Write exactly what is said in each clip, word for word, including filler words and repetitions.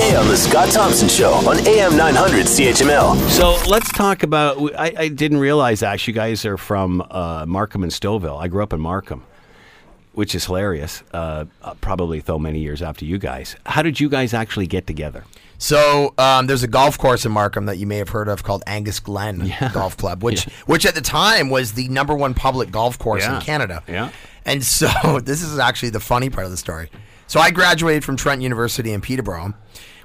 today on The Scott Thompson Show on A M nine hundred C H M L. So let's talk about, I, I didn't realize, Ash, you guys are from uh, Markham and Stouffville. I grew up in Markham, which is hilarious, uh, probably though many years after you guys. How did you guys actually get together? So um, there's a golf course in Markham that you may have heard of called Angus Glen yeah. Golf Club, which yeah. which at the time was the number one public golf course yeah. in Canada. Yeah. And so this is actually the funny part of the story. So I graduated from Trent University in Peterborough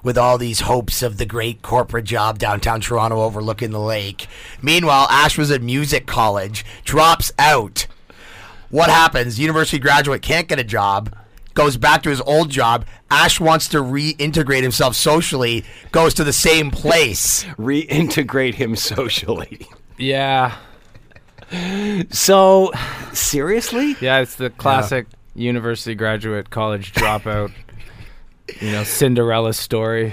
with all these hopes of the great corporate job downtown Toronto overlooking the lake. Meanwhile, Ash was at music college, drops out. What happens? University graduate can't get a job, goes back to his old job. Ash wants to reintegrate himself socially, goes to the same place. Reintegrate him socially. Yeah. So, seriously? Yeah, it's the classic yeah. university graduate college dropout, you know, Cinderella story.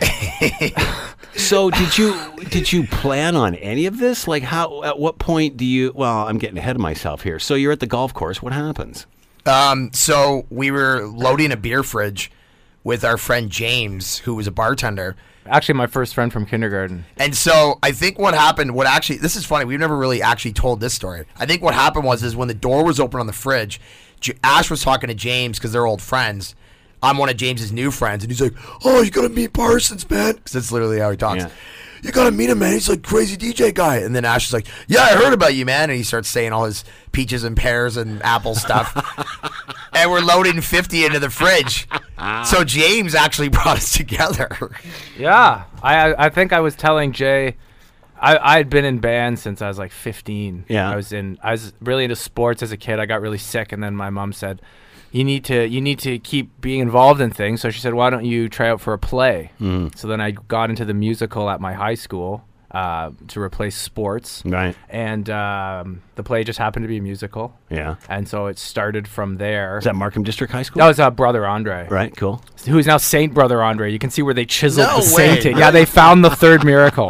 So, did you did you plan on any of this? Like, how? At what point do you... Well, I'm getting ahead of myself here. So, you're at the golf course. What happens? Um, so, we were loading a beer fridge with our friend James, who was a bartender. Actually, my first friend from kindergarten. And so I think what happened, what actually, this is funny. We've never really actually told this story. I think what happened was is when the door was open on the fridge, J- Ash was talking to James because they're old friends. I'm one of James's new friends. And he's like, oh, you got to meet Parsons, man. Because that's literally how he talks. Yeah. You got to meet him, man. He's like crazy D J guy. And then Ash is like, yeah, I heard about you, man. And he starts saying all his peaches and pears and apple stuff. And we're loading fifty into the fridge. So James actually brought us together. Yeah. I I think I was telling Jay, I had been in band since I was like fifteen. Yeah. I was in I was really into sports as a kid. I got really sick, and then my mom said, You need to you need to keep being involved in things. So she said, why don't you try out for a play? Mm. So then I got into the musical at my high school uh, to replace sports. Right. And um, the play just happened to be a musical. Yeah. And so it started from there. Is that Markham District High School? That was uh, Brother Andre. Right, cool. Who is now Saint Brother Andre. You can see where they chiseled no the saint. Really? Yeah, they found the third miracle.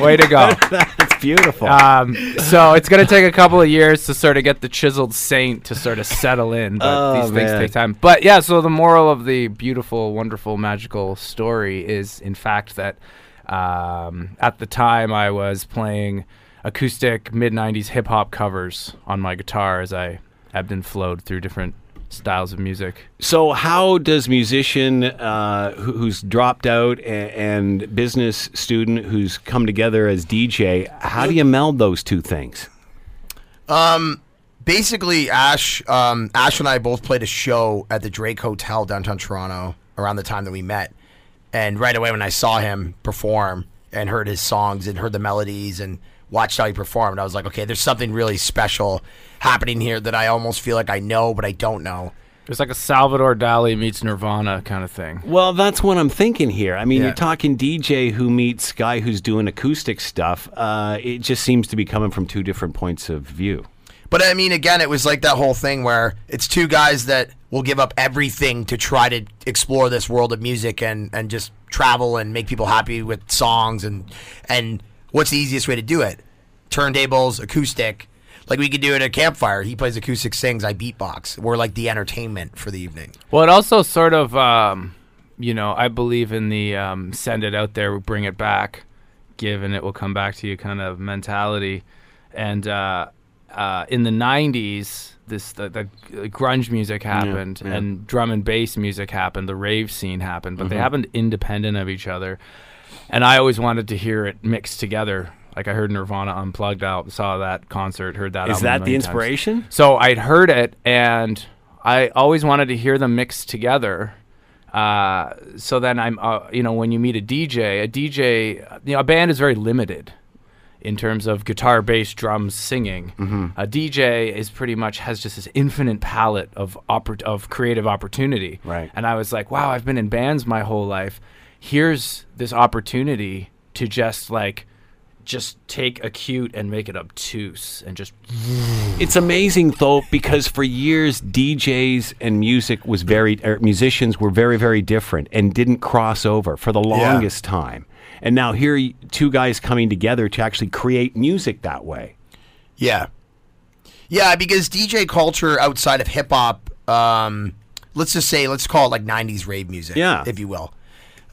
Way to go. That's beautiful. Um, so it's going to take a couple of years to sort of get the chiseled saint to sort of settle in. But oh, these man. things take time. But yeah, so the moral of the beautiful, wonderful, magical story is, in fact, that um, at the time I was playing acoustic mid nineties hip-hop covers on my guitar as I ebbed and flowed through different styles of music. So how does musician uh, who's dropped out and, and business student who's come together as D J, how do you meld those two things? Um, basically, Ash, um, Ash and I both played a show at the Drake Hotel downtown Toronto around the time that we met. And right away when I saw him perform and heard his songs and heard the melodies and watched how he performed, I was like, okay, there's something really special happening here that I almost feel like I know, but I don't know. It's like a Salvador Dali meets Nirvana kind of thing. Well, that's what I'm thinking here. I mean, yeah. you're talking D J who meets guy who's doing acoustic stuff. Uh, it just seems to be coming from two different points of view. But, I mean, again, it was like that whole thing where it's two guys that will give up everything to try to explore this world of music and, and just travel and make people happy with songs and and... What's the easiest way to do it? Turntables, acoustic. Like, we could do it at a campfire. He plays acoustic, sings, I beatbox. We're like the entertainment for the evening. Well, it also sort of, um, you know, I believe in the um, send it out there, bring it back, give and it will come back to you kind of mentality. And uh, uh, in the nineties, this the, the grunge music happened, yeah, yeah. and drum and bass music happened, the rave scene happened, but mm-hmm. they happened independent of each other. And I always wanted to hear it mixed together. Like, I heard Nirvana Unplugged out, saw that concert, heard that album. Is that the inspiration? Times. So I'd heard it, and I always wanted to hear them mixed together. Uh, so then I'm, uh, you know, when you meet a D J, a D J, you know, a band is very limited in terms of guitar, bass, drums, singing. Mm-hmm. A D J is pretty much has just this infinite palette of oper- of creative opportunity. Right. And I was like, wow, I've been in bands my whole life. Here's this opportunity to just like, just take acute and make it obtuse and just. It's amazing though, because for years D Js and music was very, er, musicians were very, very different and didn't cross over for the longest yeah. time. And now here are two guys coming together to actually create music that way. Yeah. Yeah, because D J culture outside of hip hop, um, let's just say, let's call it like nineties rave music, yeah. if you will.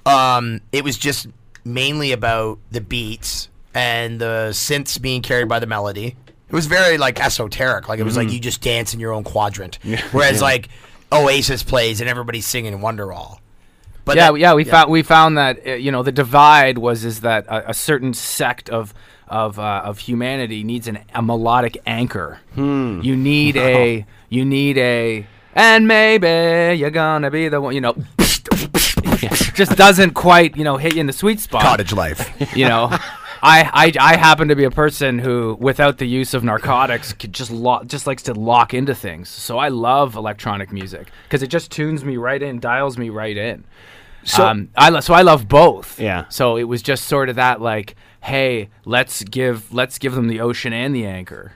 Um, it was just mainly about the beats and the synths being carried by the melody. It was very like esoteric. Like it was mm-hmm. like you just dance in your own quadrant. Yeah. Whereas yeah. like Oasis plays and everybody's singing Wonderwall. But yeah, that, yeah, we yeah. found we found that uh, you know the divide was is that a, a certain sect of of uh, of humanity needs an, a melodic anchor. Hmm. You need no. a you need a and maybe you're gonna be the one. You know, just doesn't quite you know hit you in the sweet spot. Cottage life. You know. I, I, I happen to be a person who, without the use of narcotics, could just lo- just likes to lock into things. So I love electronic music because it just tunes me right in, dials me right in. So um, I lo- so I love both. Yeah. So it was just sort of that, like, hey, let's give let's give them the ocean and the anchor.